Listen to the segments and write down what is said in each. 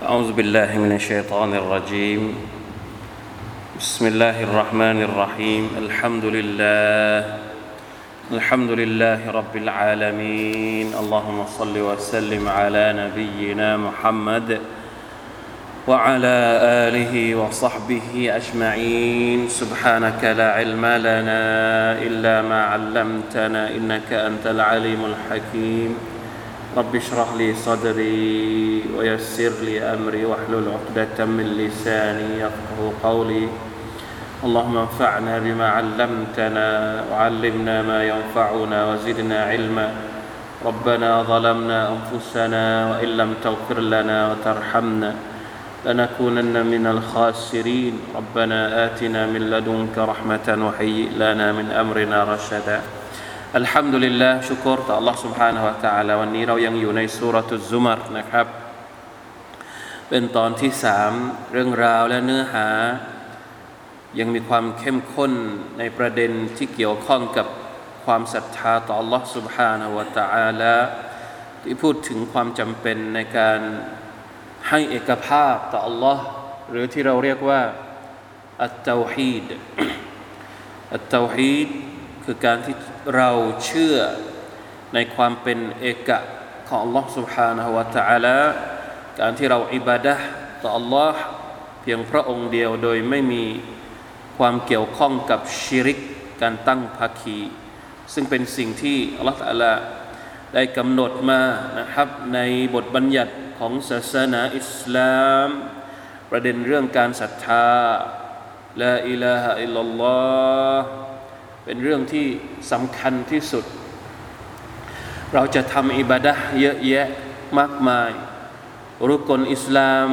أعوذ بالله من الشيطان الرجيم بسم الله الرحمن الرحيم الحمد لله رب العالمين اللهم صل وسلم على نبينا محمد وعلى آله وصحبه أجمعين سبحانك لا علم لنا إلا ما علمتنا إنك أنت العليم الحكيم رب اشرح لي صدري ويسر لي أمري واحلل عقدة من لساني يفقهوا قولي اللهم انفعنا بما علمتنا وعلمنا ما ينفعنا وزدنا علما ربنا ظلمنا أنفسنا وإن لم تغفر لنا وترحمنا لنكونن من الخاسرين ربنا آتنا من لدنك رحمة وهيئ لنا من أمرنا رشداอัลฮัมดุลิลลาห์ชุกรต่อ Allah سبحانه และ تعالى วันนี้เรายังอยู่ในซูเราะตุซซุมัรนะครับเป็นตอนที่3เรื่องราวและเนื้อหายังมีความเข้มข้นในประเด็นที่เกี่ยวข้องกับความศรัทธาต่อ Allah سبحانه และ تعالى ที่พูดถึงความจำเป็นในการให้เอกภาพต่อ Allah หรือที่เราเรียกว่าอัตเตาฮีดคือการที่เราเชื่อในความเป็นเอกะของ Allah سبحانه และ تعالى การที่เราอิบาดะห์ต่อ Allah เพียงพระองค์เดียวโดยไม่มีความเกี่ยวข้องกับชิริกการตั้งภาคีซึ่งเป็นสิ่งที่ Allah Ta'ala ได้กำหนดมานะครับในบทบัญญัติของศาสนาอิสลามประเด็นเรื่องการศรัทธาลาอิลาฮะอิลลัลลอฮ์เป็นเรื่องที่สำคัญที่สุดเราจะทำอิบาดะห์เยอะแยะมากมายรุกนอิสลาม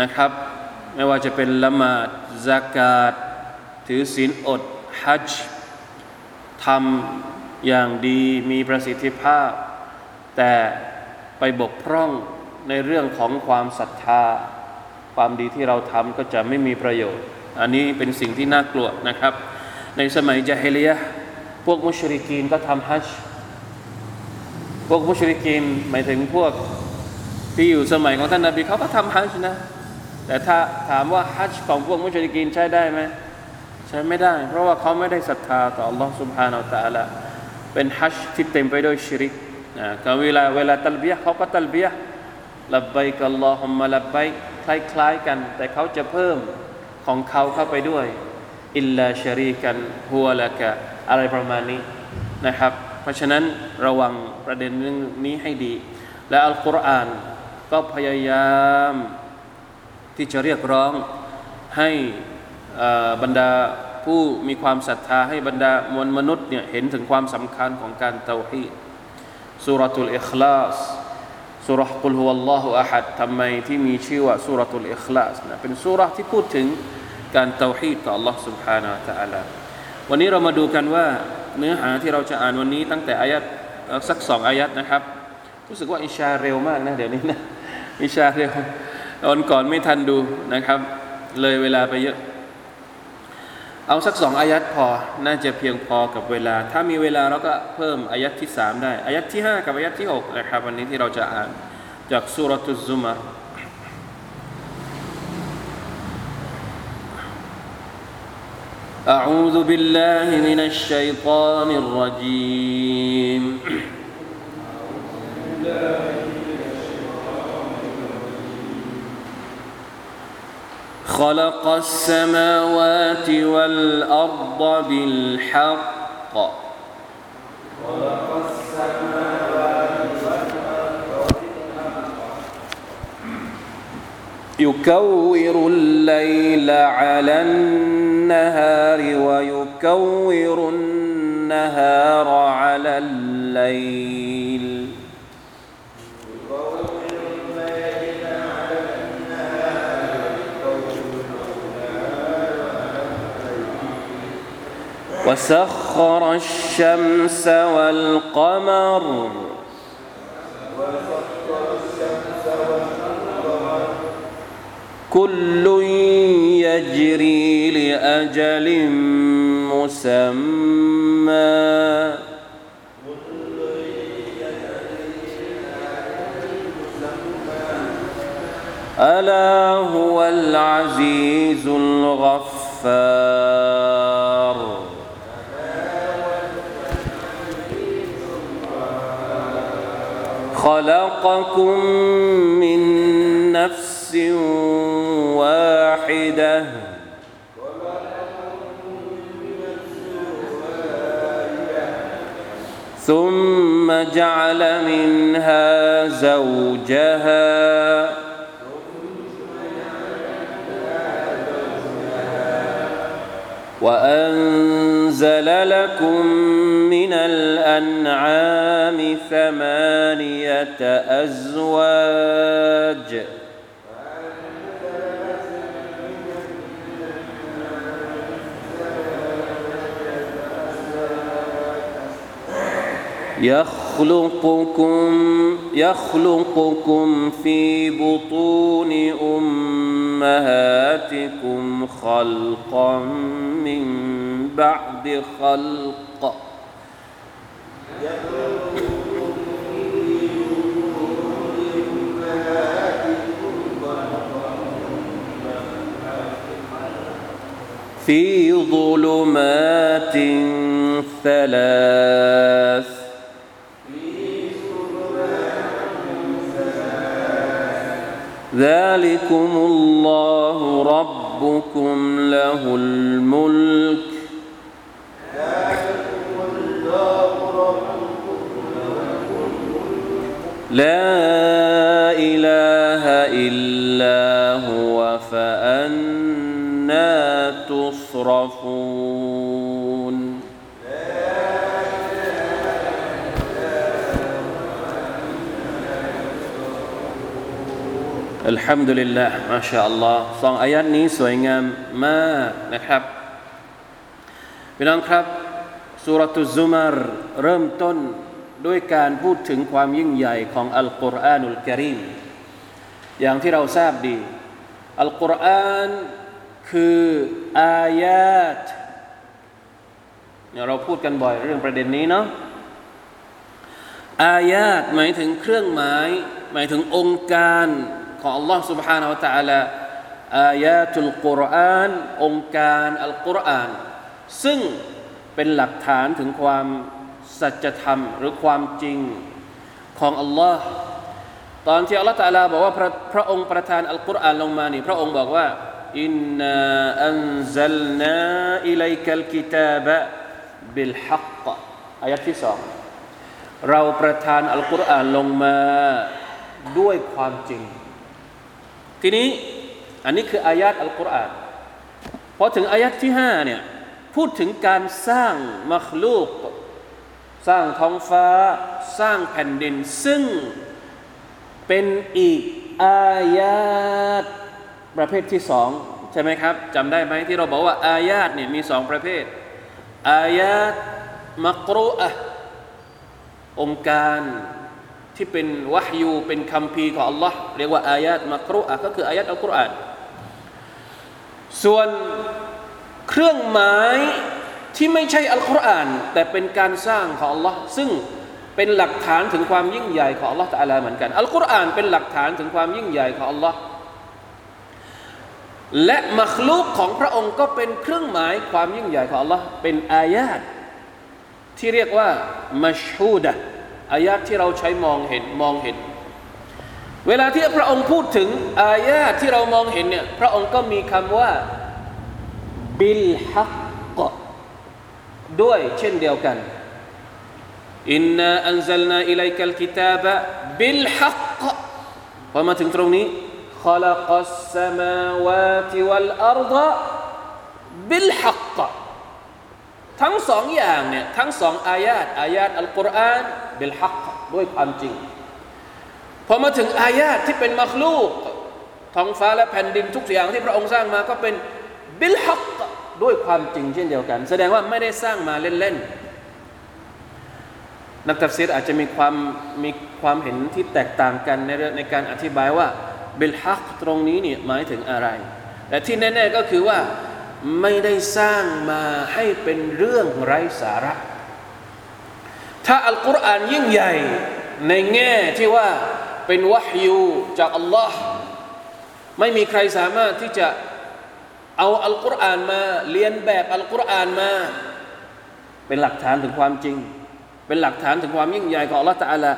นะครับไม่ว่าจะเป็นละหมาดซะกาตถือศีลอดฮัจญ์ทำอย่างดีมีประสิทธิภาพแต่ไปบกพร่องในเรื่องของความศรัทธาความดีที่เราทำก็จะไม่มีประโยชน์อันนี้เป็นสิ่งที่น่ากลัวนะครับในสมัยญะฮิลิยะห์พวกมุชริกีนก็ทำฮัจญ์พวกมุชริกีนหมายถึงพวกที่อยู่สมัยของท่านนบีเขาก็ทำฮัจญ์นะแต่ถ้าถามว่าฮัจญ์ของพวกมุชริกีนใช้ได้ไหมใช้ไม่ได้เพราะว่าเขาไม่ได้ศรัทธาต่อ Allah سبحانه และ تعالى เป็นฮัจญ์ที่เต็มไปด้วยชิริกก็เวลาตัลบียะห์เขาก็ตัลบียะห์ละบัยกัลลอฮุมมะละบัยคล้ายๆกันแต่เขาจะเพิ่มของเขาเข้าไปด้วยอิลลาชะรีกันฮุวะละกะอะไรประมาณนี้นะครับเพราะฉะนั้นระวังประเด็นเรื่องนี้ให้ดีและอัลกุรอานก็พยายามที่จะเรียกร้องให้บรรดาผู้มีความศรัทธาให้บรรดามวลมนุษย์เนี่ยเห็นถึงความสำคัญของการเตาฮีดซูเราะตุลอิคลาสซูเราะห์กุลฮุวัลลอฮุอะฮัดทำไมที่มีชื่อว่าซูเราะตุลอิคลาสนะเป็นซูเราะห์ที่พูดถึงการเตาฮีดต่อ Allah Subhanahu wa Taala วันนี้เรามาดูกันว่าเนื้อหาที่เราจะอ่านวันนี้ตั้งแต่อายัดสัก2อายัดนะครับรู้สึกว่าอิชาเร็วมากนะเดี๋ยวนี้นะอิชาเร็วตอนก่อนไม่ทันดูนะครับเลยเวลาไปเยอะเอาสัก2อายัดพอน่าจะเพียงพอกับเวลาถ้ามีเวลาเราก็เพิ่มอายัดที่3ได้อายัดที่5กับอายัดที่6นะครับวันนี้ที่เราจะอ่านจากซูเราะตุซซุมัรأعوذ بالله من الشيطان الرجيم خلق السماوات والأرض بالحق يكور الليل على النهار ويكور النهار على الليل وسخر الشمس والقمر كل يجري لأجل مسمى ألا هو العزيز الغفار خلقكم من نفس واحدة ثم جعل منها زوجها وأنزل لكم من الأنعام ثمانية أزواج يخلقكم في بطون أمهاتكم خلقا من بعد خلق في ظلمات ثلاث ذلكم الله ربكم له الملك لا إله إلا هو فأنى تصرفونอัลฮัมดุลิลละห์มาชาอัลลอฮ์สองอายัดนี้สวยงามมากนะครับพี่น้องครับซูเราะตุซุมัรเริ่มต้นด้วยการพูดถึงความยิ่งใหญ่ของอัลกุรอานุลกะรีมอย่างที่เราทราบดีอัลกุรอานคืออายาตเราพูดกันบ่อยเรื่องประเด็นนี้เนาะอายาตหมายถึงเครื่องหมายหมายถึงองค์การของ Allah سبحانه และ تعالى อายาตุลกุรอานองค์การอัลกุรอานซึ่งเป็นหลักฐานถึงความสัจธรรมหรือความจริงของ Allah ตอนที่ Allah تعالى บอกว่าพระองค์ประทานอัลกุรอานลงมานี่พระองค์บอกว่าอินนาอันซัลนาอิลัยกัลกิตาบะบิลฮักอายะที่2เราประทานอัลกุรอานลงมาด้วยความจริงทีนี้อันนี้คืออายะอัลกุรอานพอถึงอายะที่5เนี่ยพูดถึงการสร้างมัคลูกสร้างท้องฟ้าสร้างแผ่นดินซึ่งเป็นอีกอายะประเภทที่2ใช่ไหมครับจำได้ไหมที่เราบอกว่าอายะเนี่ยมี2ประเภทอายะมักรูอะห์องค์การที่เป็นวะฮยูเป็นคัมภีร์ของ Allah เรียกว่าอายะห์มักรูอะห์ก็คืออายะห์อัลกุรอานส่วนเครื่องหมายที่ไม่ใช่อัลกุรอานแต่เป็นการสร้างของ Allah ซึ่งเป็นหลักฐานถึงความยิ่งใหญ่ของ Allah ตะอาลาเหมือนกันอัลกุรอานเป็นหลักฐานถึงความยิ่งใหญ่ของ Allah และมัคลูกของพระองค์ก็เป็นเครื่องหมายความยิ่งใหญ่ของ Allah เป็นอายะห์ที่เรียกว่ามัชฮูดะห์อายะที่เราใช้มองเห็นเวลาที่พระองค์พูดถึงอายะที่เรามองเห็นเนี่ยพระองค์ก็มีคำว่าบิลฮักกะด้วยเช่นเดียวกันอินนาอันซัลนาอิลัยกัลกิตาบะบิลฮักกะพอมาถึงตรงนี้ขะลักัสสะมาวาติวัลอัรฎะบิลฮักกะทั้งสองอย่างเนี่ยทั้งสองอายาตอัลกุรอานบิลฮักด้วยความจริงพอมาถึงอายาตที่เป็นมัคลูกท้องฟ้าและแผ่นดินทุกอย่างที่พระองค์สร้างมาก็เป็นบิลฮักด้วยความจริงเช่นเดียวกันแสดงว่าไม่ได้สร้างมาเล่นๆนักตัฟซีรอาจจะมีความเห็นที่แตกต่างกันในการอธิบายว่าบิลฮักตรงนี้เนี่ยหมายถึงอะไรแต่ที่แน่ๆก็คือว่าไม่ได้สร้างมาให้เป็นเรื่องไร้สาระถ้าอัลกุรอานยิ่งใหญ่ในแง่ที่ว่าเป็นวะฮยูจากอัลลอฮ์ ไม่มีใครสามารถที่จะเอาอัลกุรอานมาเลียนแบบอัลกุรอานมาเป็นหลักฐานถึงความจริงเป็นหลักฐานถึงความยิ่งใหญ่ของอัลลอฮฺตะอาลา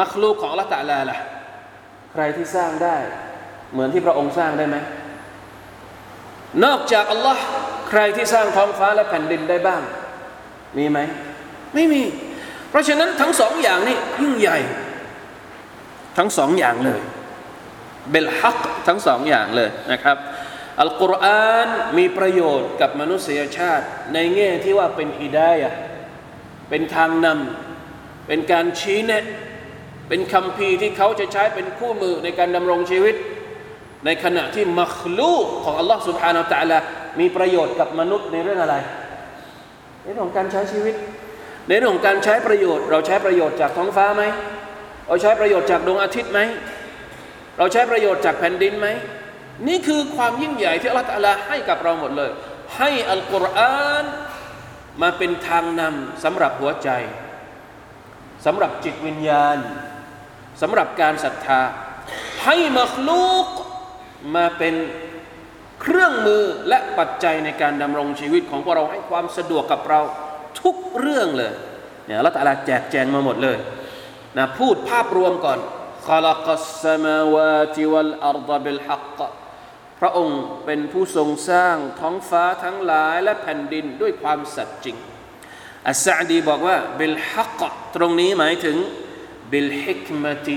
มักลูกของอัลลอฮฺตะอาลาล่ะใครที่สร้างได้เหมือนที่พระองค์สร้างได้ไหมนอกจากอัลลอฮ์ใครที่สร้างท้องฟ้าและแผ่นดินได้บ้างมีไหมไม่มีเพราะฉะนั้นทั้งสองอย่างนี่ยิ่งใหญ่ทั้งสองอย่างเลยเบลฮักทั้งสองอย่างเลยนะครับอัลกุรอานมีประโยชน์กับมนุษยชาติในแง่ที่ว่าเป็นฮิดายะห์เป็นทางนำเป็นการชี้แนะเป็นคัมภีร์ที่เขาจะใช้เป็นคู่มือในการดำรงชีวิตในขณะที่มัคลูกของอัลลอฮ์ซุบฮานะฮูวะตะอาลามีประโยชน์กับมนุษย์ในเรื่องอะไรในเรื่องของการใช้ชีวิตในเรื่องของการใช้ประโยชน์เราใช้ประโยชน์จากท้องฟ้าไหมเราใช้ประโยชน์จากดวงอาทิตย์ไหมเราใช้ประโยชน์จากแผ่นดินไหมนี่คือความยิ่งใหญ่ที่อัลลอฮฺตะอาลาให้กับเราหมดเลยให้อัลกุรอานมาเป็นทางนำสำหรับหัวใจสำหรับจิตวิญญาณสำหรับการศรัทธาให้มัคลูกมาเป็นเครื่องมือและปัจจัยในการดำรงชีวิตของพวกเราให้ความสะดวกกับเราทุกเรื่องเลยเนี่ยอัลลอฮฺตะอาลาแจกแจงมาหมดเลยนะพูดภาพรวมก่อนخلق السماوات والأرض بالحق พระองค์เป็นผู้ทรงสร้างท้องฟ้าทั้งหลายและแผ่นดินด้วยความสัตย์จริงอัสซะอดีบอกว่า بالحق ตรงนี้หมายถึง بالحكمة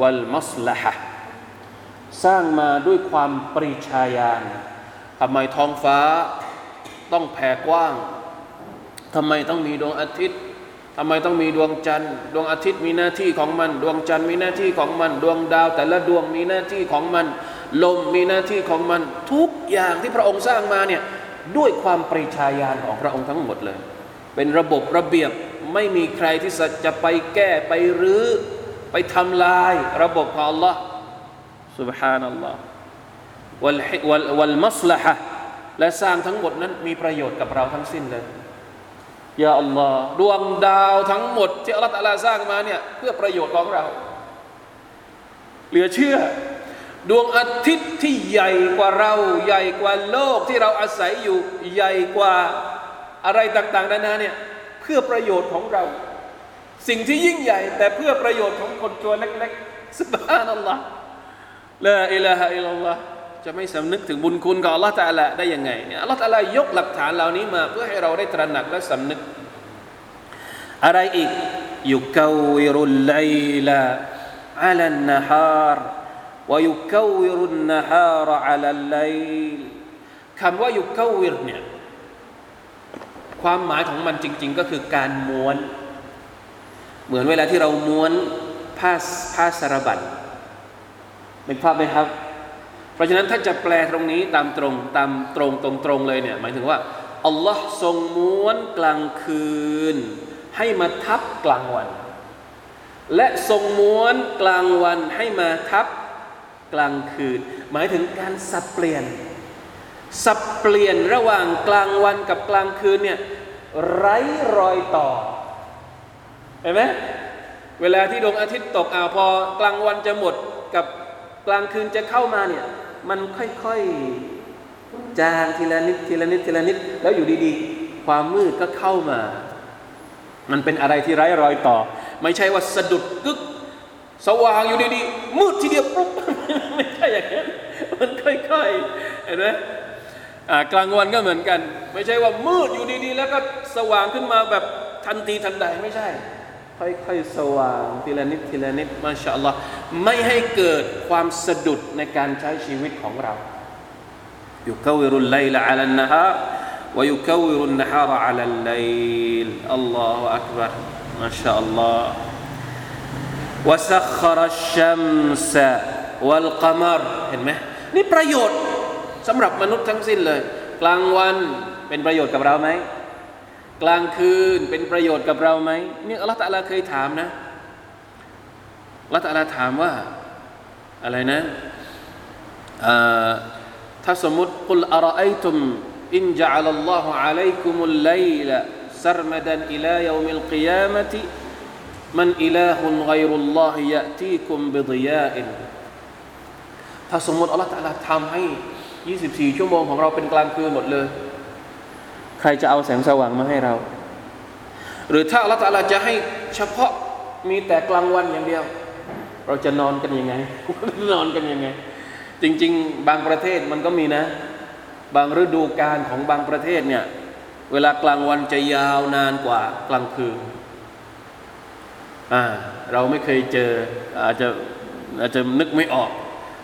والمصلحة สร้างมาด้วยความปรีชาญาณทำไมท้องฟ้าต้องแผ่กว้างทำไมต้องมีดวงอาทิตย์ทำไมต้องมีดวงจันทร์ดวงอาทิตย์มีหน้าที่ของมันดวงจันทร์มีหน้าที่ของมันดวงดาวแต่ละดวงมีหน้าที่ของมันลมมีหน้าที่ของมันทุกอย่างที่พระองค์สร้างมาเนี่ยด้วยความปรีชาญาณของพระองค์ทั้งหมดเลยเป็นระบบระเบียบไม่มีใครที่จะไปแก้ไปรื้อไปทำลายระบบของ Allah سبحان Allah วัลมัสลาฮะและสร้างทั้งหมดนั้นมีประโยชน์กับเราทั้งสิ้นเลยยาอัลลอฮ์ดวงดาวทั้งหมดที่อัลลอฮ์ตะอาลาสร้างมาเนี่ยเพื่อประโยชน์ของเราเหลือเชื่อดวงอาทิตย์ที่ใหญ่กว่าเราใหญ่กว่าโลกที่เราอาศัยอยู่ใหญ่กว่าอะไรต่างๆนานาเนี่ยเพื่อประโยชน์ของเราสิ่งที่ยิ่งใหญ่แต่เพื่อประโยชน์ของคนตัวเล็กๆซุบฮานัลลอฮ์ลาอิลาฮะอิลลัลลอฮ์จะไม่สำนึกถึงบุญคุณของอัลลอฮฺตะอาลาได้ยังไงเนี่ยอัลลอฮฺตะอาลายกหลักฐานเหล่านี้มาเพื่อให้เราได้ตระหนักและสำนึกอะไรอีกยุกวิรุลไลลาอัลนะฮาร์วะยุกวิรุนนะฮาร์อัลไลลคำว่ายุกวิรเนี่ยความหมายของมันจริงๆก็คือการม้วนเหมือนเวลาที่เราม้วนผ้าสารบัญนึกภาพไหมครับเพราะฉะนั้นถ้าจะแปลตรงนี้ตามตรงเลยเนี่ยหมายถึงว่าอัลลอฮ์ทรงม้วนกลางคืนให้มาทับกลางวันและทรงม้วนกลางวันให้มาทับกลางคืนหมายถึงการสับเปลี่ยนระหว่างกลางวันกับกลางคืนเนี่ยไร้รอยต่อเห็นไหมเวลาที่ดวงอาทิตย์ตกพอกลางวันจะหมดกับกลางคืนจะเข้ามาเนี่ยมันค่อยๆจางทีละนิดทีละนิดทีละนิดแล้วอยู่ดีๆความมืดก็เข้ามามันเป็นอะไรที่ไร้รอยต่อไม่ใช่ว่าสะดุดกึกสว่างอยู่ดีๆมืดทีเดียวปุ๊บไม่ใช่อย่างนั้นมันค่อยๆเห็นไหมกลางวันก็เหมือนกันไม่ใช่ว่ามืดอยู่ดีๆแล้วก็สว่างขึ้นมาแบบทันทีทันใดไม่ใช่ค่อยๆสว่างทีละนิดทีละนิดมาชาอัลลอฮ์ไม่ให้เกิดความสะดุดในการใช้ชีวิตของเรายุกวิรุลไลลาอัลนะฮาร์วะยุกวิรุนนะฮาร์อัลไลลอัลลอฮุอักบัรมาชาอัลลอฮ์วะซัคคารัชชัมซะวัลกะมะรเห็นไหมนี่ประโยชน์สำหรับมนุษย์ทั้งสิ้นเลยกลางวันเป็นประโยชน์กับเราไหมกลางคืนเป็นประโยชน์กับเราไหมนี่อัลลอฮฺตะอาลาเคยถามนะอัลลอฮฺตะอาลาถามว่าอะไรนะถ้าสมมุติกุลอะรออัยตุมอินญะอะลัลลอฮุอะลัยกุมุลไลลซัรมะดันอิลายอมิลกิยามะติมันอิลาฮุนฆอยรุลลอฮิยะตีกุมบิฎิยาอิน ถ้าสมมติอัลลอฮฺตะอาลาทำให้24ชั่วโมงของเราเป็นกลางคืนหมดเลยใครจะเอาแสงสว่างมาให้เราหรือถ้าอัลลอฮฺตะอาลาจะให้เฉพาะมีแต่กลางวันอย่างเดียวเราจะนอนกันยังไง นอนกันยังไงจริงๆบางประเทศมันก็มีนะบางฤดูกาลของบางประเทศเนี่ยเวลากลางวันจะยาวนานกว่ากลางคืนเราไม่เคยเจออาจจะนึกไม่ออก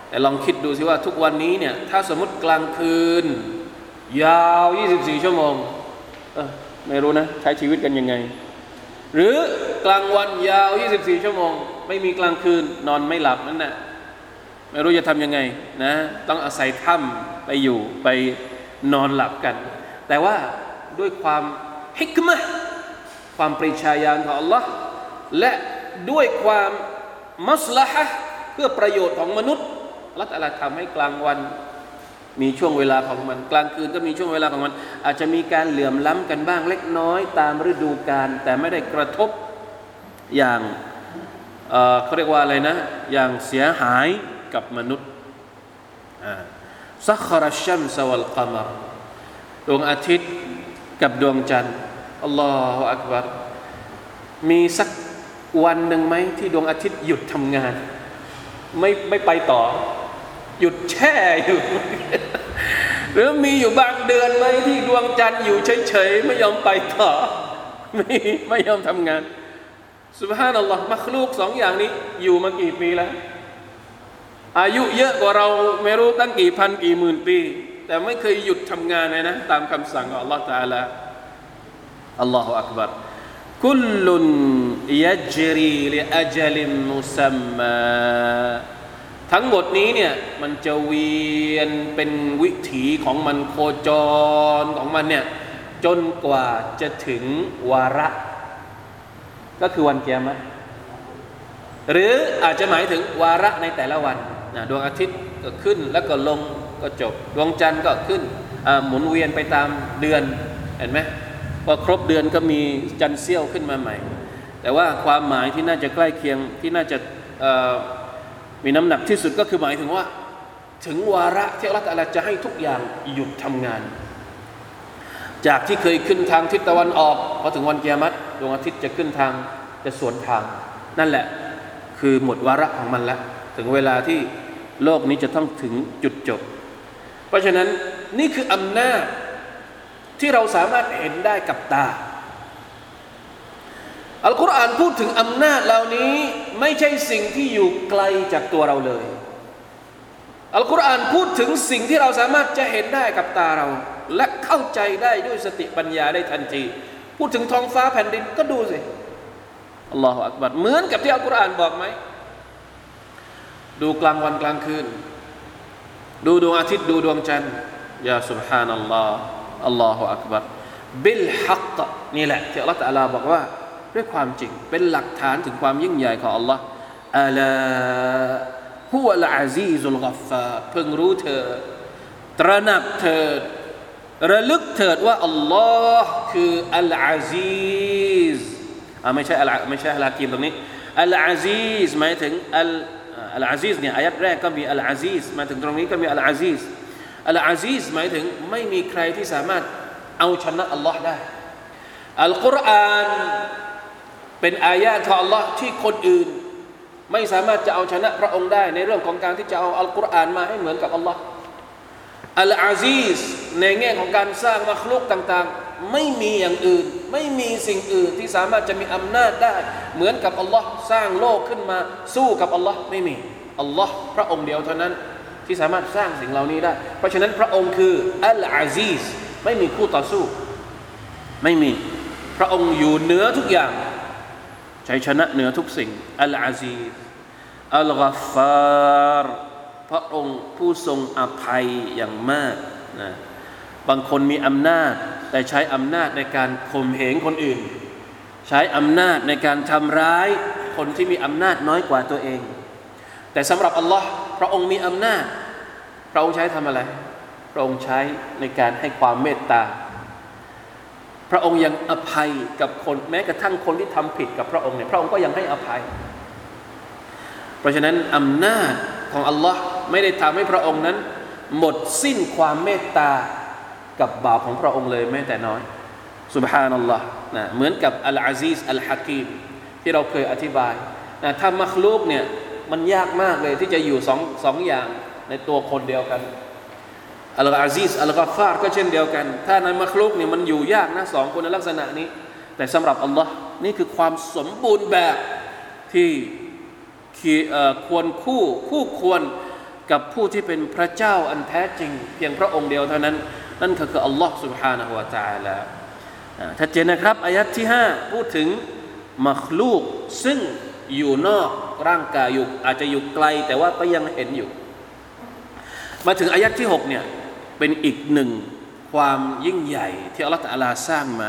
แต่ลองคิดดูสิว่าทุกวันนี้เนี่ยถ้าสมมติกลางคืนยาว24ชั่วโมงไม่รู้นะใช้ชีวิตกันยังไงหรือกลางวันยาว24ชั่วโมงไม่มีกลางคืนนอนไม่หลับนั่นแหละไม่รู้จะทำยังไงนะต้องอาศัยถ้ำไปอยู่ไปนอนหลับกันแต่ว่าด้วยความฮิกมะห์ความปรีชาญาณของ Allah และด้วยความมัสลาฮะห์เพื่อประโยชน์ของมนุษย์Allah ตะอาลาทำให้กลางวันมีช่วงเวลาของมันกลางคืนก็มีช่วงเวลาของมันอาจจะมีการเหลื่อมล้ำกันบ้างเล็กน้อยตามฤดูกาลแต่ไม่ได้กระทบอย่างเขาเรียกว่าอะไรนะอย่างเสียหายกับมนุษย์ซัคราชชัมซะวัลกะมะรดวงอาทิตย์กับดวงจันทร์อัลลอฮุอักบัรมีสักวันหนึ่งไหมที่ดวงอาทิตย์หยุดทำงานไม่ไปต่อหยุดแช่อยู่ หรือมีอยู่บางเดือนไหมที่ดวงจันทร์อยู่เฉยๆไม่ยอมไปต่อไม่ยอมทำงานซุบฮานัลลอฮ์มัคลูกสองอย่างนี้อยู่มากี่ปีแล้วอายุเยอะกว่าเราไม่รู้ตั้งกี่พันกี่หมื่นปีแต่ไม่เคยหยุดทำงานเลยนะตามคำสั่งของอัลลอฮ์ตะอาลาอัลลอฮุอักบัรคุลลุนยัจรีลิอัจัลินมุซัมมาทั้งหมดนี้เนี่ยมันจะเวียนเป็นวิถีของมันโคจรของมันเนี่ยจนกว่าจะถึงวาระก็คือวันเกียมะห์หรืออาจจะหมายถึงวาระในแต่ละวันนะดวงอาทิตย์ก็ขึ้นแล้วก็ลงก็จบดวงจันทร์ก็ขึ้นหมุนเวียนไปตามเดือนเห็นไหมพอครบเดือนก็มีจันทร์เสี้ยวขึ้นมาใหม่แต่ว่าความหมายที่น่าจะใกล้เคียงที่น่าจะมีน้ำหนักที่สุดก็คือหมายถึงว่าถึงวาระที่อัลเลาะห์ตะอาลาจะให้ทุกอย่างหยุดทำงานจากที่เคยขึ้นทางทิศตะวันออกพอถึงวันกิยามะฮ์ดวงอาทิตย์จะขึ้นทางจะสวนทางนั่นแหละคือหมดวาระของมันแล้วถึงเวลาที่โลกนี้จะต้องถึงจุดจบเพราะฉะนั้นนี่คืออำนาจที่เราสามารถเห็นได้กับตาอัลกุรอานพูดถึงอำนาจเหล่านี้ไม่ใช่สิ่งที่อยู่ไกลจากตัวเราเลยอัลกุรอานพูดถึงสิ่งที่เราสามารถจะเห็นได้กับตาเราและเข้าใจได้ด้วยสติปัญญาได้ทันทีพูดถึงท้องฟ้าแผ่นดินก็ดูสิอัลลอฮฺอักบัรเหมือนกับที่อัลกุรอานบอกไหมดูกลางวันกลางคืนดูดวงอาทิตย์ดูดวงจันทร์ยาซุบฮานัลลอฮฺอัลลอฮฺอักบัรบิลฮักนี่แหละที่อัลลอฮฺตะอาลาบอกว่าด้วยความจริงเป็นหลักฐานถึงความยิ่งใหญ่ของอัลลอฮ์อะลาฮุวัลอาซีซุลกัฟฟาร์เพิ่งรู้เถิดตระหนักเถิดระลึกเถิดว่าอัลลอฮ์คืออัลอาซีซไม่ใช่อัลฮากิมตรงนี้อัลอาซีซหมายถึงอัลอาซีซเนี่ยอายัดแรกก็มีอัลอาซีซมาถึงตรงนี้ก็มีอัลอาซีซอัลอาซีซหมายถึงไม่มีใครที่สามารถเอาชนะอัลลอฮ์ได้อัลกุรอานเป็นอายะห์ของ Allah ที่คนอื่นไม่สามารถจะเอาชนะพระองค์ได้ในเรื่องของการที่จะเอาอัลกุรอานมาให้เหมือนกับ Allah อัลอาซีซในแง่ของการสร้างมัคลุกต่างๆไม่มีอย่างอื่นไม่มีสิ่งอื่นที่สามารถจะมีอำนาจได้เหมือนกับ Allah สร้างโลกขึ้นมาสู้กับ Allah ไม่มี Allah พระองค์เดียวเท่านั้นที่สามารถสร้างสิ่งเหล่านี้ได้เพราะฉะนั้นพระองค์คืออัลอาซีซไม่มีคู่ต่อสู้ไม่มีพระองค์อยู่เหนือทุกอย่างชัยชนะเหนือทุกสิ่งอัลอาซีซอัลกัฟฟาร์พระองค์ผู้ทรงอภัยอย่างมากนะบางคนมีอำนาจแต่ใช้อำนาจในการข่มเหงคนอื่นใช้อำนาจในการทำร้ายคนที่มีอำนาจน้อยกว่าตัวเองแต่สำหรับอัลลอฮ์พระองค์มีอำนาจพระองค์ใช้ทำอะไรพระองค์ใช้ในการให้ความเมตตาพระองค์ยังอภัยกับคนแม้กระทั่งคนที่ทำผิดกับพระองค์เนี่ยพระองค์ก็ยังให้อภัยเพราะฉะนั้นอำนาจของอัลลอฮ์ ไม่ได้ทำให้พระองค์นั้นหมดสิ้นความเมตตากับบ่าวของพระองค์เลยแม้แต่น้อยซุบฮานัลลอฮ์นะเหมือนกับอัลอาซีซอัลฮะกีมที่เราเคยอธิบายนะถ้ามัคลูกเนี่ยมันยากมากเลยที่จะอยู่สองอย่างในตัวคนเดียวกันอัลอาซีซอัลกัฟฟาร์ก็เช่นเดียวกันถ้าในมัคลูกเนี่ยมันอยู่ยากนะสองคนในลักษณะนี้แต่สำหรับอัลลอฮ์นี่คือความสมบูรณ์แบบที่ควรคู่ควรกับผู้ที่เป็นพระเจ้าอันแท้จริงเพียงพระองค์เดียวเท่านั้นนั่นคืออัลลอฮ์ سبحانه และ تعالى ชัดเจนนะครับอายัดที่5พูดถึงมัคลูกซึ่งอยู่นอกร่างกายอยู่อาจจะอยู่ไกลแต่ว่าก็ยังเห็นอยู่มาถึงอายัดที่6เนี่ยเป็นอีกหนึ่งความยิ่งใหญ่ที่อัลลอฮ์ตะอาลาสร้างมา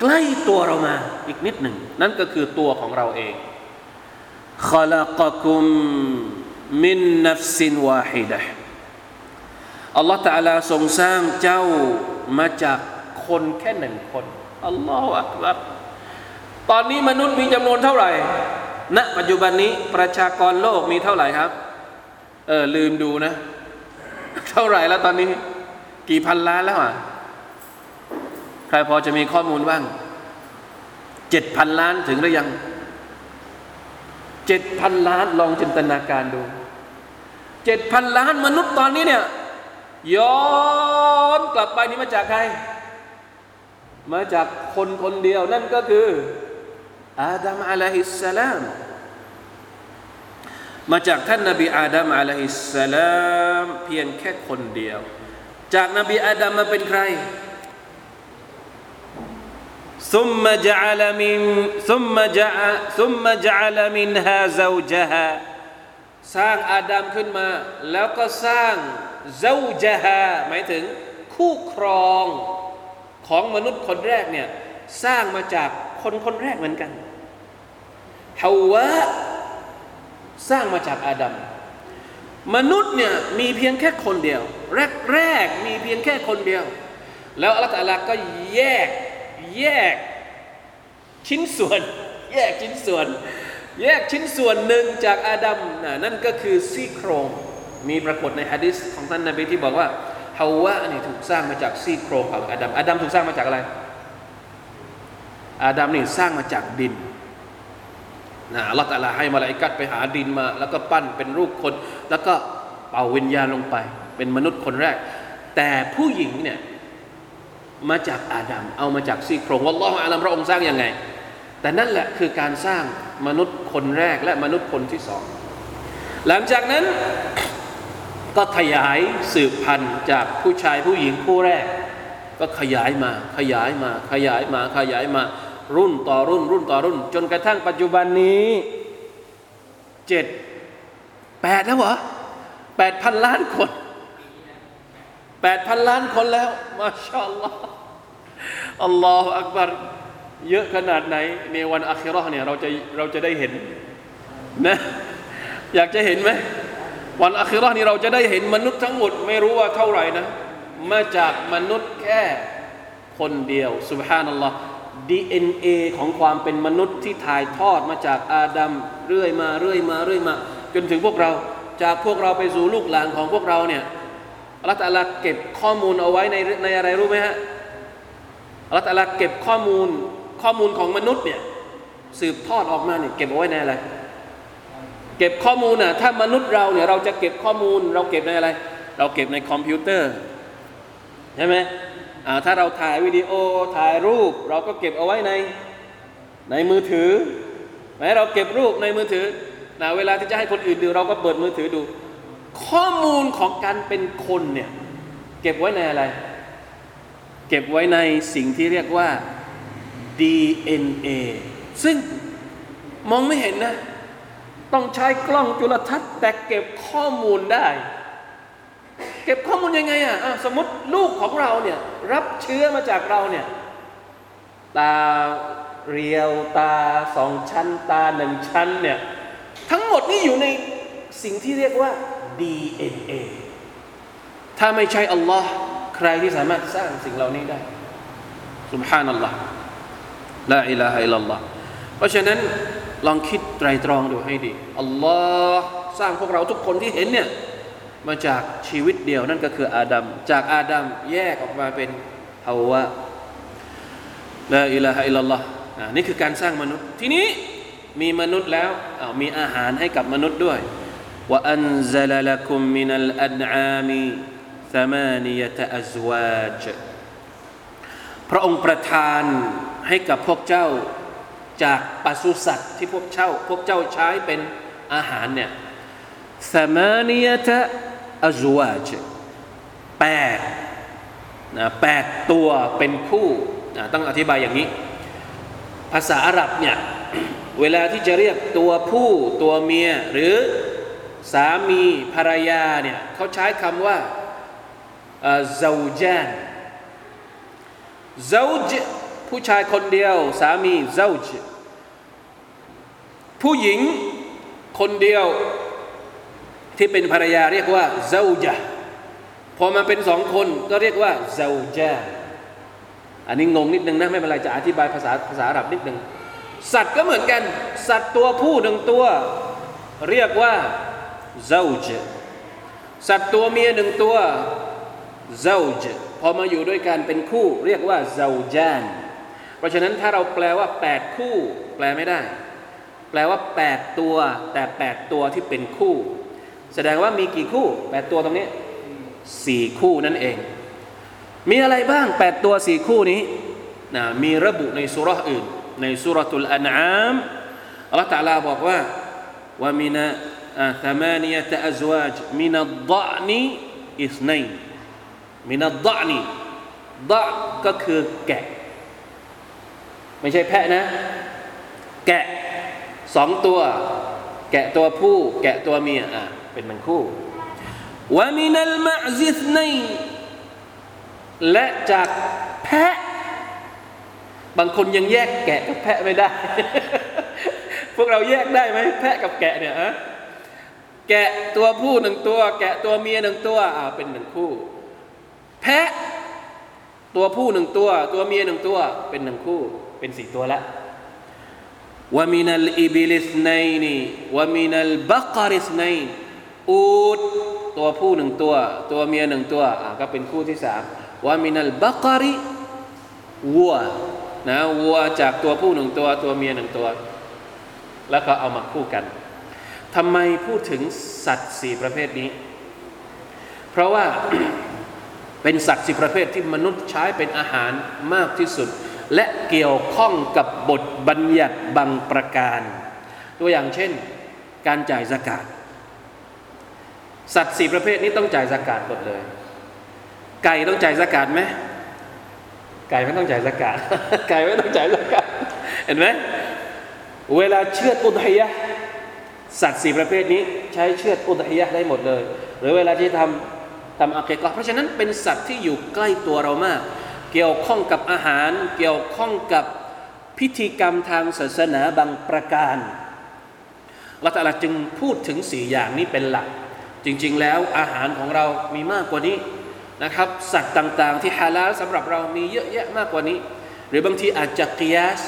ใกล้ตัวเรามาอีกนิดหนึ่งนั่นก็คือตัวของเราเองخلقكم من نفس واحدة อัลลอฮฺตะอาลาทรงสร้างเจ้ามาจากคนแค่หนึ่งคนอัลลอฮฺอักบัรตอนนี้มนุษย์มีจำนวนเท่าไหร่ณปัจจุบันนี้ประชากรโลกมีเท่าไหร่ครับลืมดูนะเท่าไหร่แล้วตอนนี้กี่พันล้านแล้วอ่ะใครพอจะมีข้อมูลบ้าง 7,000 ล้านถึงหรือยัง7,000 ล้านลองจินตนาการดู 7,000 ล้านมนุษย์ตอนนี้เนี่ยย้อนกลับไปนี่มาจากใครมาจากคนคนเดียวนั่นก็คืออาดัมอะลัยฮิสสลามมาจากท่านนบีอาดัมอะลัยฮิสสลามเพียงแค่คนเดียวจากนบีอาดัมมาเป็นใครثم جعل منها زوجها สร้างอาดัมขึ้นมาแล้วก็สร้าง زوجها หมายถึงคู่ครองของมนุษย์คนแรกเนี่ยสร้างมาจากคนแรกเหมือนกันฮาวาสร้างมาจากอาดัมมนุษย์เนี่ยมีเพียงแค่คนเดียวแรกมีเพียงแค่คนเดียวแล้วอัลเลาะห์ตะอาลาก็แยกชิ้นส่วนหนึ่งจากอาดัมนั่นก็คือซี่โครงมีปรากฏในหะดีษของท่านนบีที่บอกว่าฮาวาเนี่ยถูกสร้างมาจากซี่โครงของอาดัมถูกสร้างมาจากอะไรอาดัมนี่สร้างมาจากดินนะอัลเลาะห์ตะอาลาให้มลาอิกะฮ์ไปหาดินมาแล้วก็ปั้นเป็นรูปคนแล้วก็เป่าวิญญาณลงไปเป็นมนุษย์คนแรกแต่ผู้หญิงเนี่ยมาจากอาดัมเอามาจากซี่โครงวัลลอฮุอาลัมพระองค์สร้างยังไงแต่นั่นแหละคือการสร้างมนุษย์คนแรกและมนุษย์คนที่สองหลังจากนั้นก็ขยายสืบพันธุ์จากผู้ชายผู้หญิงคู่แรกก็ขยายมารุ่นต่อรุ่นจนกระทั่งปัจจุบันนี้8แล้วเหรอ 8,000 ล้านคน8,000 ล้านคนแล้วมาชาอัลลอฮ์อัลลอฮฺอักบัรเยอะขนาดไหนในวันอาคิเราะห์เนี่ยเราจะได้เห็นนะอยากจะเห็นไหมวันอาคิเราะห์นี่เราจะได้เห็นมนุษย์ทั้งหมดไม่รู้ว่าเท่าไหร่นะมาจากมนุษย์แค่คนเดียวซุบฮานัลลอฮ์ DNA ของความเป็นมนุษย์ที่ถ่ายทอดมาจากอาดัมเรื่อยมาจนถึงพวกเราจากพวกเราไปสู่ลูกหลานของพวกเราเนี่ยอัลเลาะห์ตะอาลาเก็บข้อมูลเอาไว้ในอะไรรู้ไหมฮะอัลเลาะห์ตะอาลาเก็บข้อมูลของมนุษย์เนี่ยสืบทอดออกมาเนี่ยเก็บเอาไว้ในอะไรเก็บข้อมูลน่ะถ้ามนุษย์เราเนี่ยเราจะเก็บข้อมูลเราเก็บในอะไรเราเก็บในคอมพิวเตอร์ใช่ไหมถ้าเราถ่ายวิดีโอถ่ายรูปเราก็เก็บเอาไว้ในมือถือไหมเราเก็บรูปในมือถือนะเวลาที่จะให้คนอื่นดูเราก็เปิดมือถือดูข้อมูลของการเป็นคนเนี่ยเก็บไว้ในอะไรเก็บไว้ในสิ่งที่เรียกว่า DNA ซึ่งมองไม่เห็นนะต้องใช้กล้องจุลทรรศน์แต่เก็บข้อมูลได้เก็บข้อมูลยังไงอ่ะสมมติลูกของเราเนี่ยรับเชื้อมาจากเราเนี่ยตาเรียวตา2ชั้นตา1ชั้นเนี่ยทั้งหมดนี่อยู่ในสิ่งที่เรียกว่า DNA ถ้าไม่ใช่อัลลอฮ์ใครที่สามารถสร้างสิ่งเหล่านี้ได้ซุบฮานัลลอฮ์ลาอิลาฮะอิลลัลลอฮ์เพราะฉะนั้นลองคิดไตร่ตรองดูให้ดีอัลลอฮ์สร้างพวกเราทุกคนที่เห็นเนี่ย มาจากชีวิตเดียวนั่นก็คืออาดัมจากอาดัมแยกออกมาเป็นฮาวาลาอิลาฮะอิลลัลลอฮ์นี่คือการสร้างมนุษย์ทีนี้มีมนุษย์แล้วมีอาหารให้กับมนุษย์ด้วยวะอันซะละละกุมมินัลอันอามี8อัซวาจพระองค์ประทานให้กับพวกเจ้าจากปศุสัตว์ที่พวกเจ้าใช้เป็นอาหารเนี่ย8อัซวาจ8นะ8ตัวเป็นคู่ต้องอธิบายอย่างนี้ภาษาอาหรับเนี่ยเวลาที่จะเรียกตัวผู้ตัวเมียหรือสามีภรรยาเนี่ยเขาใช้คำว่าzawjan zawj ผู้ชายคนเดียวสามี zawj ผู้หญิงคนเดียวที่เป็นภรรยาเรียกว่า zawja พอมาเป็นสองคนก็เรียกว่า zawjan อันนี้งงนิดนึงนะไม่เป็นไรจะอธิบายภาษาอาหรับนิดนึงสัตว์ก็เหมือนกันสัตว์ตัวผู้หนึ่งตัวเรียกว่า zawj สัตว์ตัวเมียหนึ่งตัว zawj พอมาอยู่ด้วยกันเป็นคู่เรียกว่า zawjan เพราะฉะนั้นถ้าเราแปลว่า8คู่แปลไม่ได้แปลว่า8ตัวแต่8ตัวที่เป็นคู่แสดงว่ามีกี่คู่8ตัวตรงนี้4คู่นั่นเองมีอะไรบ้าง8ตัว4คู่นี้นะมีระบุในซูเราะห์อื่นในซูเราะตุลอันอามอัลเลาะห์ตะอาลาบอกว่าวะมินะ8อัซวาจมินัดฎอนี2มินัดฎอนีฎอก็คือแกะไม่ใช่แพะนะแกะ2ตัวแกะตัวผู้แกะตัวเมียเป็นมันคู่วะมินัลมะอซิ2และจากแพะบางคนยังแยกแกะกับแพะไม่ได้ พวกเราแยกได้ไหมแพะกับแกะเนี่ยฮะแกะตัวผู้หนึ่งตัวแกะตัวเมียหนึ่งตัวเป็นหนึ่งคู่แพะตัวผู้หนึ่งตัวตัวเมียหนึ่งตัวเป็นหนึ่งคู่เป็นสี่ตัวละวะมินัลอิบิลิสไนนีวะมินัลบักริสไนนอูดตัวผู้หนึ่งตัวตัวเมียหนึ่งตัวก็เป็นคู่ที่สามวะมินัลบักริวัวนะวัวจากตัวผู้หนึ่งตัวตัวเมียหนึ่งตัวแล้วก็เอามาคู่กันทำไมพูดถึงสัตว์4ประเภทนี้เพราะว่าเป็นสัตว์4ประเภทที่มนุษย์ใช้เป็นอาหารมากที่สุดและเกี่ยวข้องกับบทบัญญัติบางประการตัวอย่างเช่นการจ่ายซะกาตสัตว์4ประเภทนี้ต้องจ่ายซะกาตหมดเลยไก่ต้องจ่ายซะกาตไหมไก่ไม่ต้องจ่ายซะกาต ไก่ไม่ต้องจ่ายซะกาต เห็นไหมเวลาเชือดอุดฮิยะห์สัตว์4ประเภทนี้ใช้เชือดอุดฮิยะห์ได้หมดเลยหรือเวลาที่ทำอะกีกะห์เพราะฉะนั้นเป็นสัตว์ที่อยู่ใกล้ตัวเรามากเกี่ยวข้องกับอาหารเกี่ยวข้องกับพิธีกรรมทางศาสนาบางประการอัลเลาะห์ตะอาลาจึงพูดถึง4อย่างนี้เป็นหลักจริงๆแล้วอาหารของเรามีมากกว่านี้นะครับสัตว์ต่างๆที่ฮาลาลสำหรับเรามีเยอะแยะมากกว่านี้หรือบางทีอาจจะกิยาส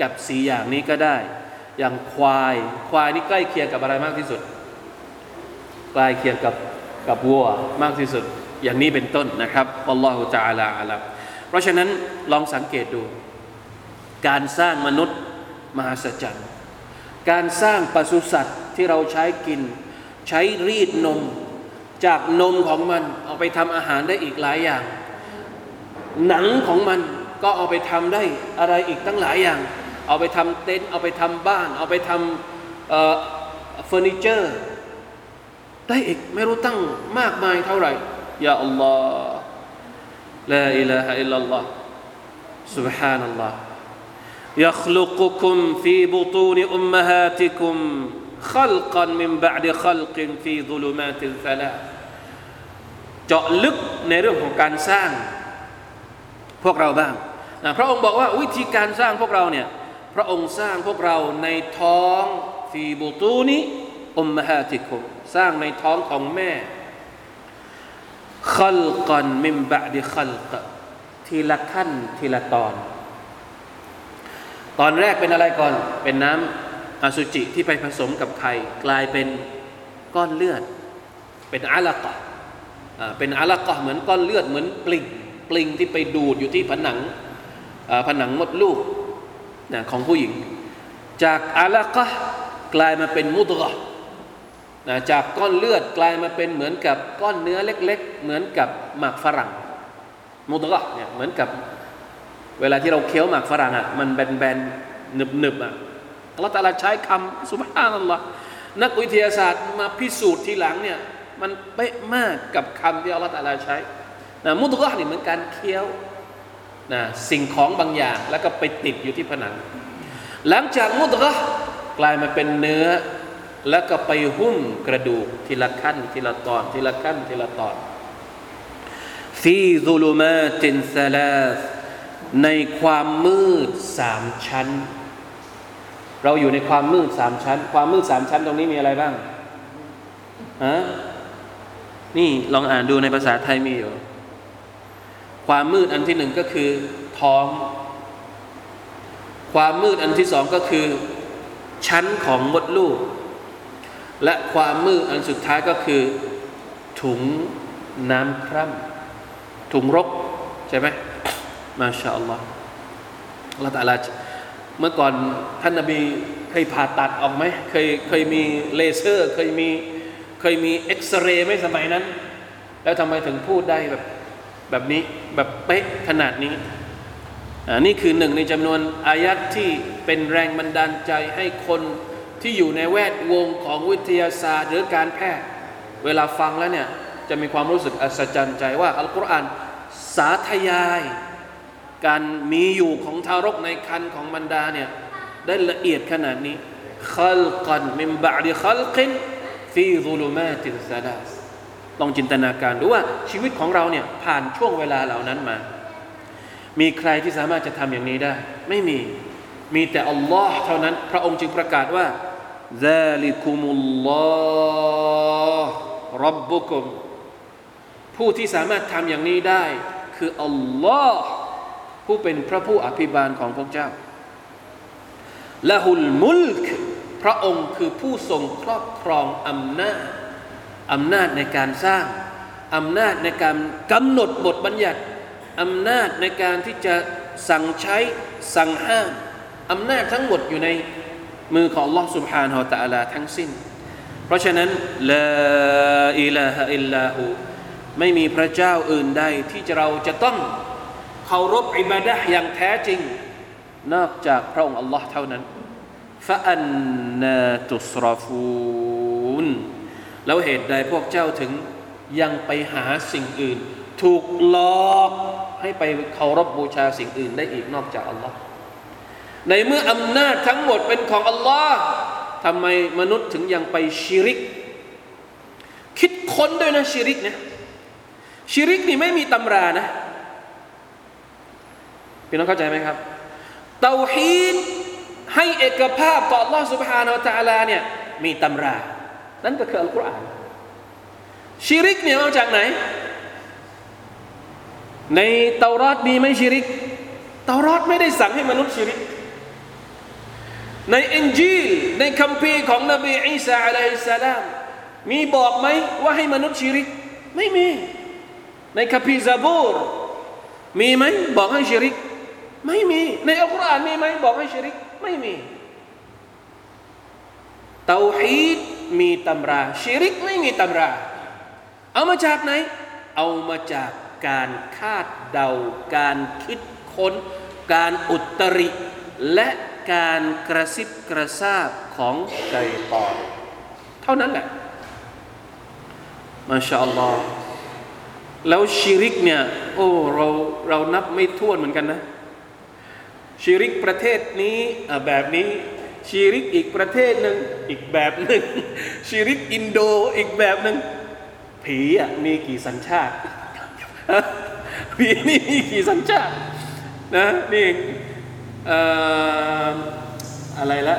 กับ4อย่างนี้ก็ได้อย่างควายนี่ใกล้เคียงกับอะไรมากที่สุดใกล้เคียงกับวัวมากที่สุดอย่างนี้เป็นต้นนะครับอัลลอฮฺตะอาลาอะลัมเพราะฉะนั้นลองสังเกตดูการสร้างมนุษย์มหัศจรรย์การสร้างปศุสัตว์ที่เราใช้กินใช้รีดนมจากนมของมันเอาไปทำอาหารได้อีกหลายอย่างหนังของมันก็เอาไปทำได้อะไรอีกตั้งหลายอย่างเอาไปทำเต็นท์เอาไปทำบ้านเอาไปทำเฟอร์นิเจอร์ได้อีกไม่รู้ตั้งมากมายเท่าไหร่ยาอัลลอฮ์ลาอิลาฮะอิลลัลลอฮ์ซุบฮานัลลอฮ์ยัคลุกุคุมฟีบุตูนอุมมะฮาติคุมขัลกันมินบะอ์ดะขัลกินฟีซุลุมาติลซะลาเจาะลึกในเรื่องของการสร้างพวกเราบ้างพระองค์บอกว่าวิธีการสร้างพวกเราเนี่ยพระองค์สร้างพวกเราในท้องฟีบุตูนิอุมมะฮาติคุมสร้างในท้องของแม่ขัลกันมินบะอ์ดะขัลกทีละขั้นทีละตอนแรกเป็นอะไรก่อนเป็นน้ำอสุจิที่ไปผสมกับไข่กลายเป็นก้อนเลือด เป็นอะละกะเป็นอะละกะเหมือนก้อนเลือดเหมือนปลิงที่ไปดูดอยู่ที่ผนังมดลูกนะของผู้หญิงจากอะละกะกลายมาเป็นมุดเราะห์นะจากก้อนเลือดกลายมาเป็นเหมือนกับก้อนเนื้อเล็กๆเหมือนกับหมากฝรั่งมุดเราะห์เนี่ยเหมือนกับเวลาที่เราเคี้ยวหมากฝรั่งอ่ะมันแบนๆหนึบๆอ่ะอัลเลาะห์ตะอาลาใช้คำซุบฮานัลลอฮ์นักวิทยาศาสตร์มาพิสูจน์ทีหลังเนี่ยมันเป๊ะมากกับคำที่อัลเลาะห์ตะอาลาใช้นะมุดเราะห์นี่เหมือนการเคี้ยวนะสิ่งของบางอย่างแล้วก็ไปติดอยู่ที่ผนังหลังจากมุดเราะห์กลายมาเป็นเนื้อแล้วก็ไปหุ้มกระดูกทีละขั้นทีละตอนทีละขั้นทีละตอนฟีซุลุมาตินซะลาซในความมืด3ชั้นเราอยู่ในความมืด3ชั้นความมืด3ชั้นตรงนี้มีอะไรบ้างฮะนี่ลองอ่านดูในภาษาไทยมีอยู่ความมืดอันที่1ก็คือท้องความมืดอันที่2ก็คือชั้นของมดลูกและความมืดอันสุดท้ายก็คือถุงน้ำคร่ำถุงรกใช่ไหมมาชาอัลลอฮ์ละตะอาลาเมื่อก่อนท่านนบีเคยผ่าตัดออกไหมเคยมีเลเซอร์เคยมีเอ็กซเรย์ไหมสมัยนั้นแล้วทำไมถึงพูดได้แบบนี้แบบเป๊ะขนาดนี้นี่คือหนึ่งในจำนวนอายัตที่เป็นแรงบันดาลใจให้คนที่อยู่ในแวดวงของวิทยาศาสตร์หรือการแพทย์เวลาฟังแล้วเนี่ยจะมีความรู้สึกอัศจรรย์ใจว่าอัลกุรอานสาธยายการมีอยู่ของทารกในครรภ์ของบรรดาเนี่ยได้ละเอียดขนาดนี้คัลกัลมินบะอ์ดิคัลกินฟีซุลุมาตินซะลาซลองจินตนาการดูว่าชีวิตของเราเนี่ยผ่านช่วงเวลาเหล่านั้นมามีใครที่สามารถจะทำอย่างนี้ได้ไม่มีแต่อัลลอฮ์เท่านั้นพระองค์จึงประกาศว่าซาลิกุมุลลอฮ์ร็อบบุกุมผู้ที่สามารถทำอย่างนี้ได้คืออัลลอฮ์ผู้เป็นพระผู้อภิบาลของพระเจ้าละฮุลมุลกพระองค์คือผู้ทรงครอบครองอำนาจในการสร้างอำนาจในการกำหนดบทบัญญัติอำนาจในการที่จะสั่งใช้สั่งห้ามอำนาจทั้งหมดอยู่ในมือของ Allah Subhanahu Wa Taala ทั้งสิ้นเพราะฉะนั้นลาอิลาฮะอิลลาฮูไม่มีพระเจ้าอื่นใดที่เราจะต้องเคารพอิบาดะห์อย่างแท้จริงนอกจากพระองค์ Allah เท่านั้นฟะอันนาตุศรอฟูนแล้วเหตุใดพวกเจ้าถึงยังไปหาสิ่งอื่นถูกหลอกให้ไปเคารพบูชาสิ่งอื่นได้อีกนอกจาก Allahในเมื่ออำนาจทั้งหมดเป็นของอัลลอฮ์ทำไมมนุษย์ถึงยังไปชิริกคิดค้นด้วยนะชิริกนะชิริกนี่ไม่มีตำรานะพี่น้องเข้าใจไหมครับเตาฮีดให้เอกภาพต่ออัลลอฮ์ سبحانه และ تعالى เนี่ยมีตำรานั่นก็คืออัลกุรอานชิริกเนี่ยมาจากไหนในเตารอดมีไหมชิริกเตารอดไม่ได้สั่งให้มนุษย์ชิริกในอินจีลในคัมภีร์ของนบีอีสาอะลัยฮิสสลามมีบอกไหมว่าให้มนุษย์ชิริกไม่มีในคัมภีร์ซะบูรมีไหมบอกให้ชิริกไม่มีในอัลกุรอานมีไหมบอกให้ชิริกไม่มีเตาฮีดมีตำราชิริกไม่มีตำราเอามาจากไหนเอามาจากการคาดเดาการคิดค้นการอุตริและการกระซิบกระซาบของชัยฏอนเท่านั้นแหละมาชาอัลลอฮ์แล้วชิริกเนี่ยโอ้เรานับไม่ถ้วนเหมือนกันนะชิริกประเทศนี้แบบนี้ชิริกอีกประเทศนึงอีกแบบนึงชิริกอินโดอีกแบบนึงผีอ่ะมีกี่สัญชาติผีนี่มีกี่สัญชาตินะนี่อะไรละ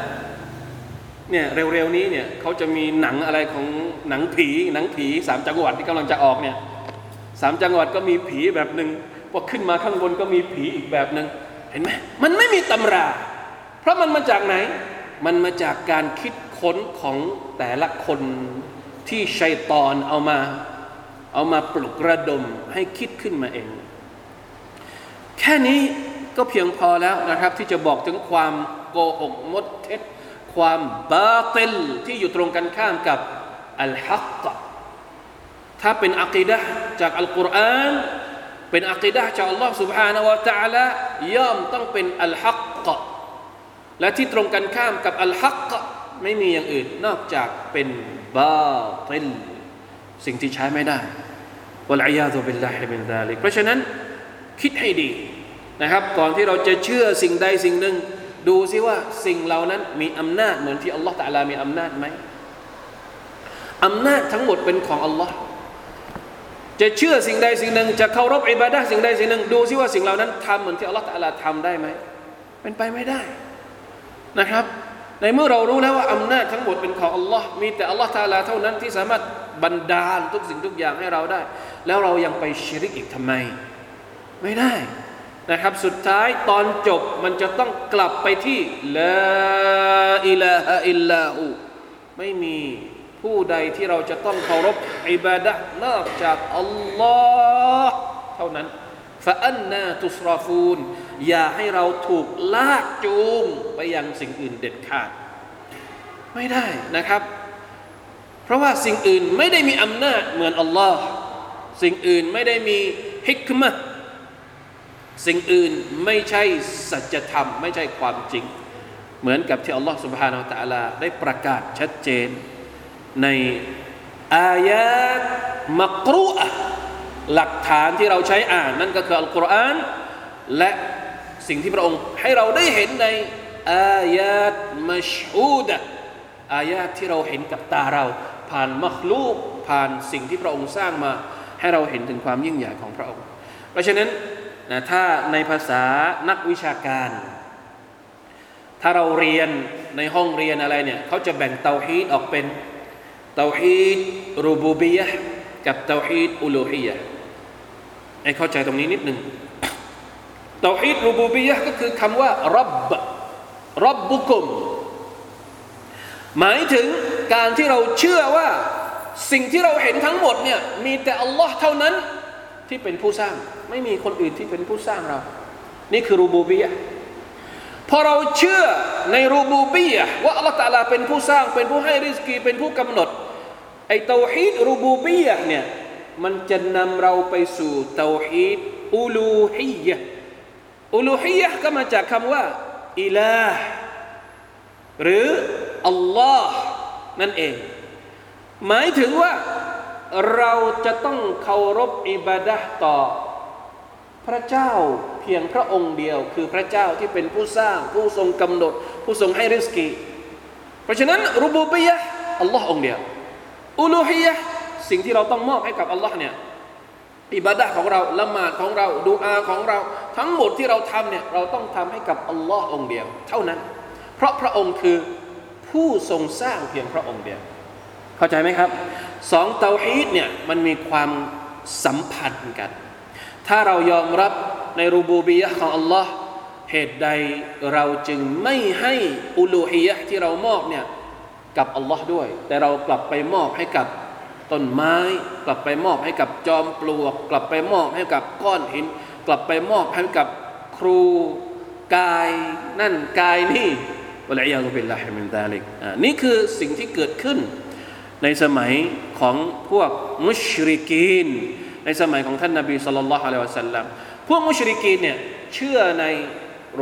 เนี่ยเร็วๆนี้เนี่ยเขาจะมีหนังอะไรของหนังผีสามจังหวัดที่กำลังจะออกเนี่ยสามจังหวัดก็มีผีแบบนึงพอขึ้นมาข้างบนก็มีผีอีกแบบนึงเห็นไหมมันไม่มีตำราเพราะมันมาจากไหนมันมาจากการคิดค้นของแต่ละคน ที่ชัยฏอนเอามาปลุกระดมให้คิดขึ้นมาเองแค่นี้ก็เพียงพอแล้วนะครับที่จะบอกถึงความโกหกมดเท็จความบาติลที่อยู่ตรงกันข้ามกับอัลฮักกะถ้าเป็นอะกีดะห์จากอัลกุรอานเป็นอะกีดะห์จากอัลลอฮ์ سبحانه และ تعالى ย่อมต้องเป็นอัลฮักกะและที่ตรงกันข้ามกับอัลฮักกะไม่มีอย่างอื่นนอกจากเป็นบาติลสิ่งที่ใช้ไม่ได้วัลอียาซุบิลลาฮิมินซาลิกเพราะฉะนั้นคิดให้ดีนะครับก่อนที่เราจะเชื่อสิ่งใดสิ่งหนึ่งดูซิว่าสิ่งเหล่านั้นมีอำนาจเหมือนที่อัลลอฮฺตะอาลามีอำนาจไหมอำนาจทั้งหมดเป็นของอัลลอฮฺจะเชื่อสิ่งใดสิ่งหนึ่งจะเคารพอิบาดะห์สิ่งใดสิ่งหนึ่งดูซิว่าสิ่งเหล่านั้นทำเหมือนที่อัลลอฮฺตะอาลาทำได้ไหมเป็นไปไม่ได้นะครับในเมื่อเรารู้แล้วว่าอำนาจทั้งหมดเป็นของอัลลอฮ์มีแต่อัลลอฮ์ตะอาลาเท่านั้นที่สามารถบันดาลทุกสิ่งทุกอย่างให้เราได้แล้วเรายังไปชิริกอีกทำไมไม่ได้นะครับสุดท้ายตอนจบมันจะต้องกลับไปที่ลาอิลาฮะอิลลาฮูไม่มีผู้ใดที่เราจะต้องเคารพอิบาดะห์นอกจากอัลลอฮ์เท่านั้นฟะอันนาตุสรอฟูนอย่าให้เราถูกลากจูงไปยังสิ่งอื่นเด็ดขาดไม่ได้นะครับเพราะว่าสิ่งอื่นไม่ได้มีอำนาจเหมือนอัลลอฮ์สิ่งอื่นไม่ได้มีฮิกมะห์สิ่งอื่นไม่ใช่สัจธรรมไม่ใช่ความจริงเหมือนกับที่อัลลอฮ์ سبحانه และ تعالى ได้ประกาศชัดเจนในอายะห์มักรูอะห์หลักฐานที่เราใช้อ่านนั่นก็คืออัลกุรอานและสิ่งที่พระองค์ให้เราได้เห็นในอายะห์มัชฮูดะห์อายะห์ที่เราเห็นกับตาเราผ่านมักลูกผ่านสิ่งที่พระองค์สร้างมาให้เราเห็นถึงความยิ่งใหญ่ของพระองค์เพราะฉะนั้นนะถ้าในภาษานักวิชาการถ้าเราเรียนในห้องเรียนอะไรเนี่ยเขาจะแบ่งเตาฮีดออกเป็นเตาฮีดรูบูบียะห์กับเตาฮีดอูลูฮียะห์ให้เข้าใจตรงนี้นิดหนึ่งเตาฮีดรูบูบียะห์ก็คือคำว่ารับบุกุมหมายถึงการที่เราเชื่อว่าสิ่งที่เราเห็นทั้งหมดเนี่ยมีแต่อัลลอฮ์เท่านั้นที่เป็นผู้สร้างไม่มีคนอื่นที่เป็นผู้สร้างเรานี่คือรูบูบียะห์พอเราเชื่อในรูบูบียะห์ว่าอัลลอฮ์ตะอาลาเป็นผู้สร้างเป็นผู้ให้ริสกีเป็นผู้กำหนดไอ้เตาฮีดรูบูบียะห์เนี่ยมันจะนำเราไปสู่เตาฮีดอูลูฮียะห์อูลูฮียะห์ก็มาจากคำว่าอิลาห์หรืออัลลอฮ์นั่นเองหมายถึงว่าเราจะต้องเคารพอิบาดะห์ต่อพระเจ้าเพียงพระองค์เดียวคือพระเจ้าที่เป็นผู้สร้างผู้ทรงกำหนดผู้ทรงให้ริสกีเพราะฉะนั้นรูบูบียะห์อัลลอฮ์องค์เดียวอูลูฮียะห์สิ่งที่เราต้องมอบให้กับอัลลอฮ์เนี่ยอิบาดะห์ของเราละหมาดของเราดุอาของเราทั้งหมดที่เราทำเนี่ยเราต้องทำให้กับอัลลอฮ์องค์เดียวเท่านั้นเพราะพระองค์คือผู้ทรงสร้างเพียงพระองค์เดียวเข้าใจไหมครับสองเตาฮีดเนี่ยมันมีความสัมพันธ์กันถ้าเรายอมรับในรูบูบียะห์ของอัลลอฮ์เหตุใดเราจึงไม่ให้อูลูฮียะห์ที่เรามอบเนี่ยกับอัลลอฮ์ด้วยแต่เรากลับไปมอบให้กับต้นไม้กลับไปมอบให้กับจอมปลวกกลับไปมอบให้กับก้อนหินกลับไปมอบให้กับครูกายนั่นกายนี่วัลอียาซุบิลลาฮิมินซาลิกนี่คือสิ่งที่เกิดขึ้นในสมัยของพวกมุชริกีนในสมัยของท่านนบีศ็อลลัลลอฮุอะลัยฮิวะซัลลัมพวกมุชริกีนเนี่ยเชื่อใน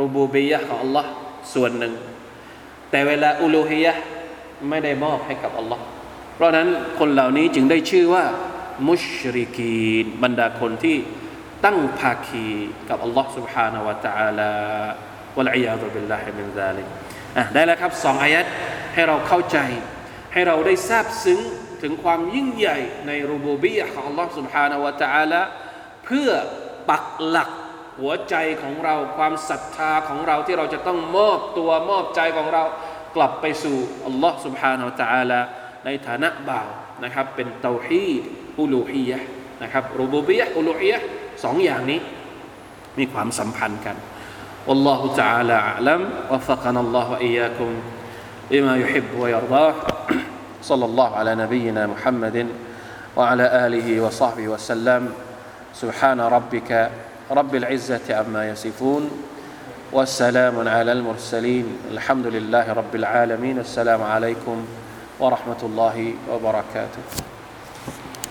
รูบูบียะห์ของอัลเลาะห์ส่วนหนึ่งแต่เวลาอูลูฮียะห์ไม่ได้มอบให้กับอัลเลาะห์เพราะฉะนั้นคนเหล่านี้จึงได้ชื่อว่ามุชริกีนบรรดาคนที่ตั้งภาคีกับอัลเลาะห์ซุบฮานะฮูวะตะอาลาวัลอียาซุบิลลาฮิมินซาลิกได้แล้วครับ2อายะห์ให้เราเข้าใจให้เราได้ซาบซึ้งถึงความยิ่งใหญ่ในรูบูบียะห์ของอัลเลาะห์ซุบฮานะฮูวะตะอาลาเพื่อปักหลักหัวใจของเราความศรัทธาของเราที่เราจะต้องมอบตัวมอบใจของเรากลับไปสู่อัลเลาะห์ซุบฮานะฮูวะตะอาลาในฐานะบ่าวนะครับเป็นเตาฮีดอูลูฮียะห์นะครับรูบูบียะห์อูลูฮียะห์2อย่างนี้มีความสัมพันธ์กันวัลลอฮุตะอาลาอะลัมวะฟักนะอัลลอฮุวะอียากุมลิมายุฮิบบุวะยัรฎอ صلى الله على نبينا محمد وعلى آله وصحبه وسلم سبحان ربك رب العزة عما يصفون والسلام على المرسلين الحمد لله رب العالمين السلام عليكم ورحمة الله وبركاته